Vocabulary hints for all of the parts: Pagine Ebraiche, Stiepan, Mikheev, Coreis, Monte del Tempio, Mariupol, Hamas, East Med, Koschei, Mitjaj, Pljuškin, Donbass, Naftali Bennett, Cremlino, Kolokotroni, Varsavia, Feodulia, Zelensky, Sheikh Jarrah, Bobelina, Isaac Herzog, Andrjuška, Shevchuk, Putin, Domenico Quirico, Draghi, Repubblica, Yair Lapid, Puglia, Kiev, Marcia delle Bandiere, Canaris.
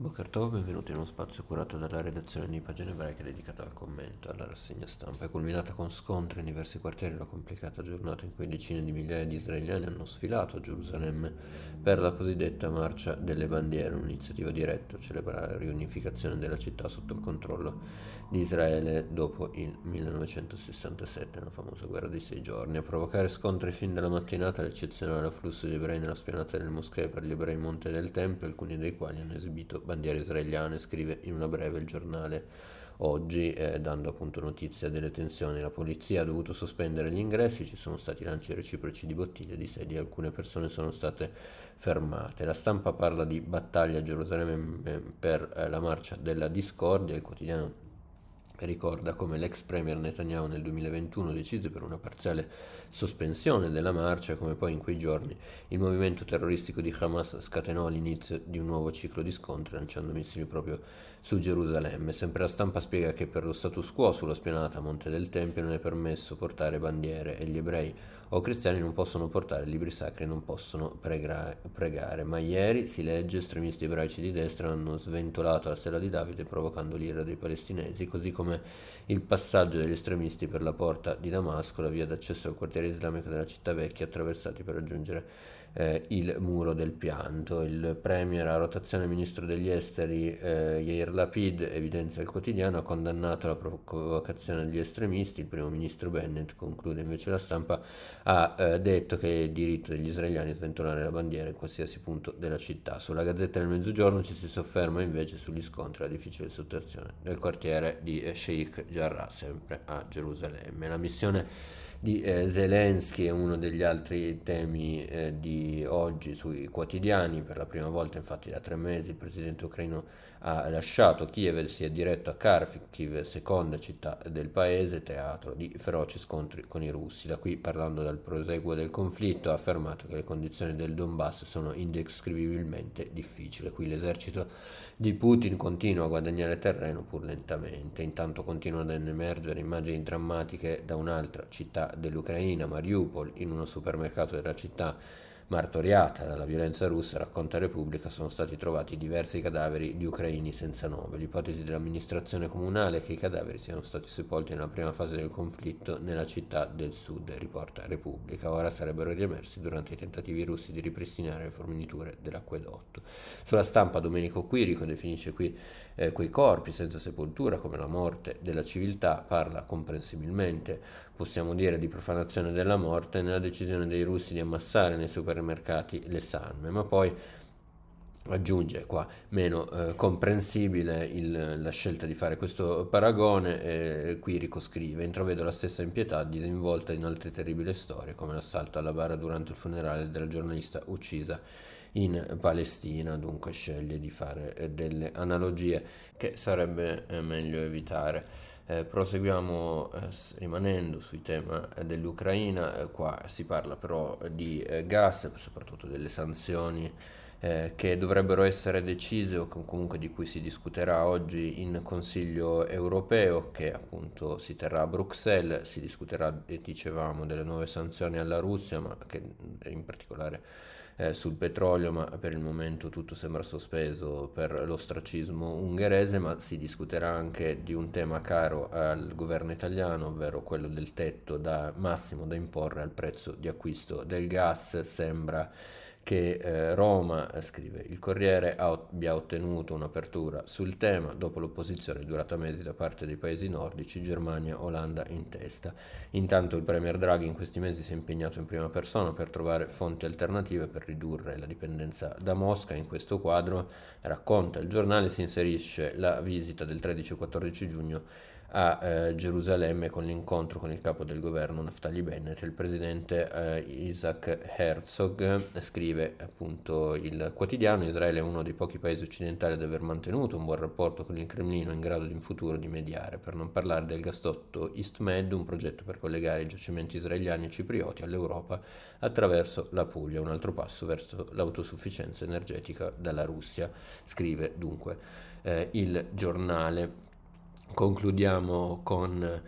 Buongiorno, benvenuti in uno spazio curato dalla redazione di Pagine Ebraiche dedicata al commento, alla rassegna stampa. È culminata con scontri in diversi quartieri la complicata giornata in cui decine di migliaia di israeliani hanno sfilato a Gerusalemme per la cosiddetta Marcia delle Bandiere, un'iniziativa diretta a celebrare la riunificazione della città sotto il controllo di Israele dopo il 1967, la famosa guerra dei 6 giorni. A provocare scontri fin dalla mattinata l'eccezionale afflusso di ebrei nella spianata delle moschee per gli ebrei in Monte del Tempio, alcuni dei quali hanno esibito bandiere israeliane, scrive in una breve il giornale Oggi, dando appunto notizia delle tensioni. La polizia ha dovuto sospendere gli ingressi, ci sono stati lanci reciproci di bottiglie, di sedie, alcune persone sono state fermate. La stampa parla di battaglia a Gerusalemme per la marcia della discordia. Il quotidiano ricorda come l'ex premier Netanyahu nel 2021 decise per una parziale sospensione della marcia, come poi in quei giorni il movimento terroristico di Hamas scatenò l'inizio di un nuovo ciclo di scontri lanciando missili proprio su Gerusalemme. Sempre la stampa spiega che per lo status quo sulla spianata Monte del Tempio non è permesso portare bandiere e gli ebrei o cristiani non possono portare libri sacri, non possono pregare. Ma ieri, si legge, estremisti ebraici di destra hanno sventolato la stella di Davide provocando l'ira dei palestinesi, così come il passaggio degli estremisti per la porta di Damasco, la via d'accesso al quartiere islamico della città vecchia, attraversati per raggiungere il muro del pianto. Il premier a rotazione ministro degli esteri Yair Lapid, evidenzia il quotidiano, ha condannato la provocazione degli estremisti. Il primo ministro Bennett, conclude invece la stampa, ha detto che è diritto degli israeliani sventolare la bandiera in qualsiasi punto della città. Sulla Gazzetta del Mezzogiorno ci si sofferma invece sugli scontri e la difficile situazione del quartiere di Sheikh Jarrah, sempre a Gerusalemme. La missione di Zelensky è uno degli altri temi di oggi sui quotidiani. Per la prima volta infatti da 3 mesi il presidente ucraino ha lasciato Kiev e si è diretto a Kharkiv, seconda città del paese, teatro di feroci scontri con i russi. Da qui, parlando del proseguo del conflitto, ha affermato che le condizioni del Donbass sono indescrivibilmente difficili. Qui l'esercito di Putin continua a guadagnare terreno pur lentamente. Intanto continuano ad emergere immagini drammatiche da un'altra città dell'Ucraina, Mariupol. In uno supermercato della città martoriata dalla violenza russa, racconta Repubblica, sono stati trovati diversi cadaveri di ucraini senza nome. L'ipotesi dell'amministrazione comunale è che i cadaveri siano stati sepolti nella prima fase del conflitto nella città del sud, riporta Repubblica. Ora sarebbero riemersi durante i tentativi russi di ripristinare le forniture dell'acquedotto. Sulla stampa Domenico Quirico definisce quei corpi senza sepoltura come la morte della civiltà, parla comprensibilmente, possiamo dire, di profanazione della morte nella decisione dei russi di ammassare nei supermercati le salme. Ma poi aggiunge, qua meno comprensibile la scelta di fare questo paragone, qui ricoscrive: intravedo la stessa impietà disinvolta in altre terribili storie come l'assalto alla bara durante il funerale della giornalista uccisa in Palestina. Dunque sceglie di fare delle analogie che sarebbe meglio evitare. Proseguiamo rimanendo sui tema dell'Ucraina. Qua si parla però di gas, soprattutto delle sanzioni che dovrebbero essere decise o comunque di cui si discuterà oggi in Consiglio europeo, che appunto si terrà a Bruxelles. Si discuterà, dicevamo, delle nuove sanzioni alla Russia, ma che in particolare sul petrolio, ma per il momento tutto sembra sospeso per l'ostracismo ungherese. Ma si discuterà anche di un tema caro al governo italiano, ovvero quello del tetto massimo da imporre al prezzo di acquisto del gas. Sembra che Roma, scrive il Corriere, abbia ottenuto un'apertura sul tema dopo l'opposizione durata mesi da parte dei paesi nordici, Germania, Olanda in testa. Intanto il premier Draghi in questi mesi si è impegnato in prima persona per trovare fonti alternative per ridurre la dipendenza da Mosca. In questo quadro, racconta il giornale, si inserisce la visita del 13 e 14 giugno a Gerusalemme con l'incontro con il capo del governo Naftali Bennett e il presidente Isaac Herzog. Scrive appunto il quotidiano: Israele è uno dei pochi paesi occidentali ad aver mantenuto un buon rapporto con il Cremlino, in grado in futuro di mediare, per non parlare del gasdotto East Med, un progetto per collegare i giacimenti israeliani e ciprioti all'Europa attraverso la Puglia, un altro passo verso l'autosufficienza energetica dalla Russia, scrive dunque il giornale. Concludiamo con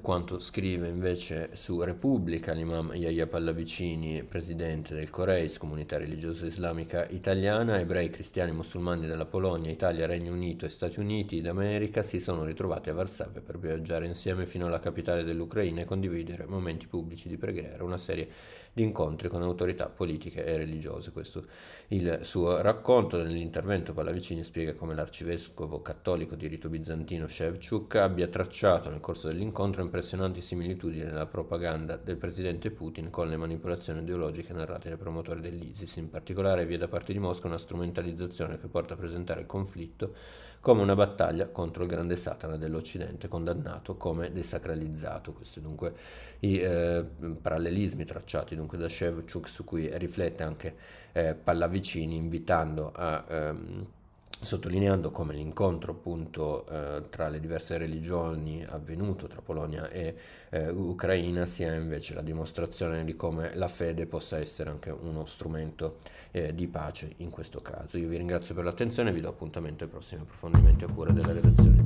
quanto scrive invece su Repubblica l'imam Yahya Pallavicini, presidente del Coreis, comunità religiosa islamica italiana. Ebrei, cristiani e musulmani della Polonia, Italia, Regno Unito e Stati Uniti d'America si sono ritrovati a Varsavia per viaggiare insieme fino alla capitale dell'Ucraina e condividere momenti pubblici di preghiera, una serie di incontri con autorità politiche e religiose. Questo il suo racconto. Nell'intervento Pallavicini spiega come l'arcivescovo cattolico di rito bizantino Shevchuk abbia tracciato nel corso dell'incontro impressionanti similitudini nella propaganda del presidente Putin con le manipolazioni ideologiche narrate dai promotori dell'ISIS. In particolare vi è da parte di Mosca una strumentalizzazione che porta a presentare il conflitto come una battaglia contro il grande Satana dell'Occidente, condannato come desacralizzato. Questi dunque i parallelismi tracciati dunque da Shevchuk, su cui riflette anche Pallavicini, invitando a sottolineando come l'incontro appunto tra le diverse religioni avvenuto tra Polonia e Ucraina sia invece la dimostrazione di come la fede possa essere anche uno strumento di pace in questo caso. Io vi ringrazio per l'attenzione e vi do appuntamento ai prossimi approfondimenti a cura della redazione.